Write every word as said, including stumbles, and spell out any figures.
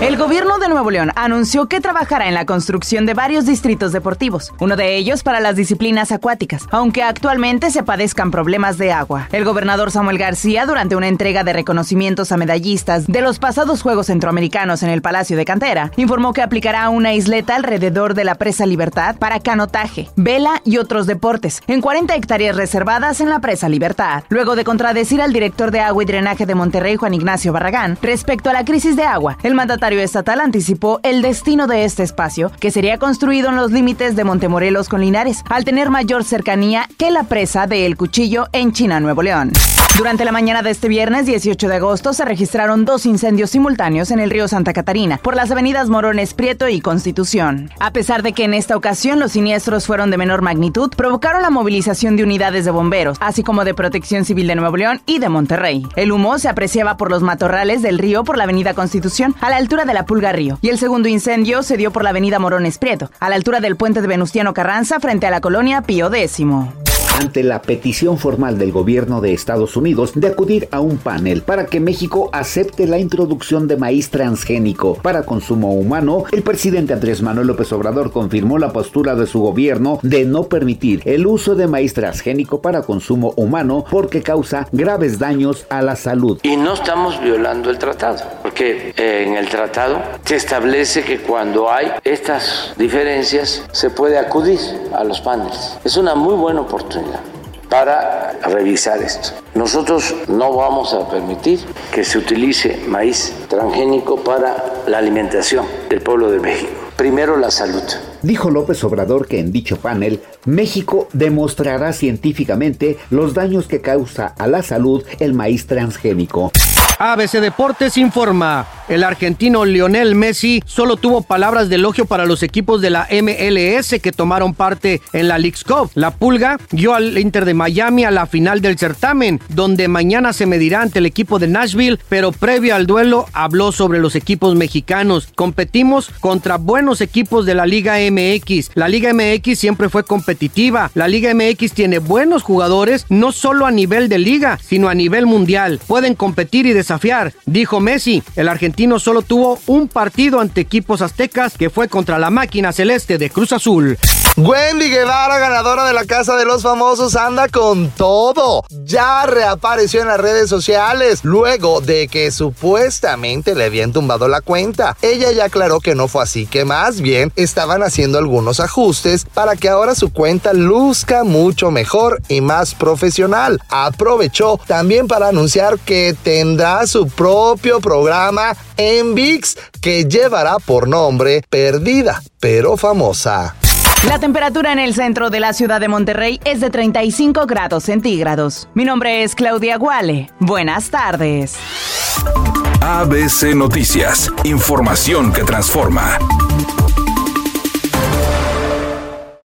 El gobierno de Nuevo León anunció que trabajará en la construcción de varios distritos deportivos, uno de ellos para las disciplinas acuáticas, aunque actualmente se padezcan problemas de agua. El gobernador Samuel García, durante una entrega de reconocimientos a medallistas de los pasados Juegos Centroamericanos en el Palacio de Cantera, informó que aplicará una isleta alrededor de la Presa Libertad para canotaje, vela y otros deportes, en cuarenta hectáreas reservadas en la Presa Libertad. Luego de contradecir al director de Agua y Drenaje de Monterrey, Juan Ignacio Barragán, respecto a la crisis de agua, el mandatario estatal anticipó el destino de este espacio, que sería construido en los límites de Montemorelos con Linares, al tener mayor cercanía que la presa de El Cuchillo en China, Nuevo León. Durante la mañana de este viernes dieciocho de agosto se registraron dos incendios simultáneos en el río Santa Catarina, por las avenidas Morones Prieto y Constitución. A pesar de que en esta ocasión los siniestros fueron de menor magnitud, provocaron la movilización de unidades de bomberos, así como de Protección Civil de Nuevo León y de Monterrey. El humo se apreciaba por los matorrales del río por la avenida Constitución, a la altura de La Pulga Río, y el segundo incendio se dio por la avenida Morones Prieto, a la altura del puente de Venustiano Carranza, frente a la colonia Pío X. Ante la petición formal del gobierno de Estados Unidos de acudir a un panel para que México acepte la introducción de maíz transgénico para consumo humano, el presidente Andrés Manuel López Obrador confirmó la postura de su gobierno de no permitir el uso de maíz transgénico para consumo humano porque causa graves daños a la salud. Y no estamos violando el tratado, porque en el tratado se establece que cuando hay estas diferencias se puede acudir a los paneles. Es una muy buena oportunidad para revisar esto. Nosotros no vamos a permitir que se utilice maíz transgénico para la alimentación del pueblo de México. Primero la salud. Dijo López Obrador que en dicho panel, México demostrará científicamente los daños que causa a la salud el maíz transgénico. A B C Deportes informa, el argentino Lionel Messi solo tuvo palabras de elogio para los equipos de la M L S que tomaron parte en la Leagues Cup. La Pulga guió al Inter de Miami a la final del certamen, donde mañana se medirá ante el equipo de Nashville, pero previo al duelo habló sobre los equipos mexicanos. Competimos contra buenos equipos de la Liga M X. La Liga M X siempre fue competitiva. La Liga M X tiene buenos jugadores, no solo a nivel de liga, sino a nivel mundial. Pueden competir y desafiar, dijo Messi. El argentino solo tuvo un partido ante equipos aztecas, que fue contra la máquina celeste de Cruz Azul. Wendy Guevara, ganadora de La Casa de los Famosos, anda con todo. Ya reapareció en las redes sociales luego de que supuestamente le habían tumbado la cuenta. Ella ya aclaró que no fue así, que más bien estaban haciendo algunos ajustes para que ahora su cuenta luzca mucho mejor y más profesional. Aprovechó también para anunciar que tendrá su propio programa en V I X que llevará por nombre Perdida, pero Famosa. La temperatura en el centro de la ciudad de Monterrey es de treinta y cinco grados centígrados. Mi nombre es Claudia Guale. Buenas tardes. A B C Noticias, información que transforma.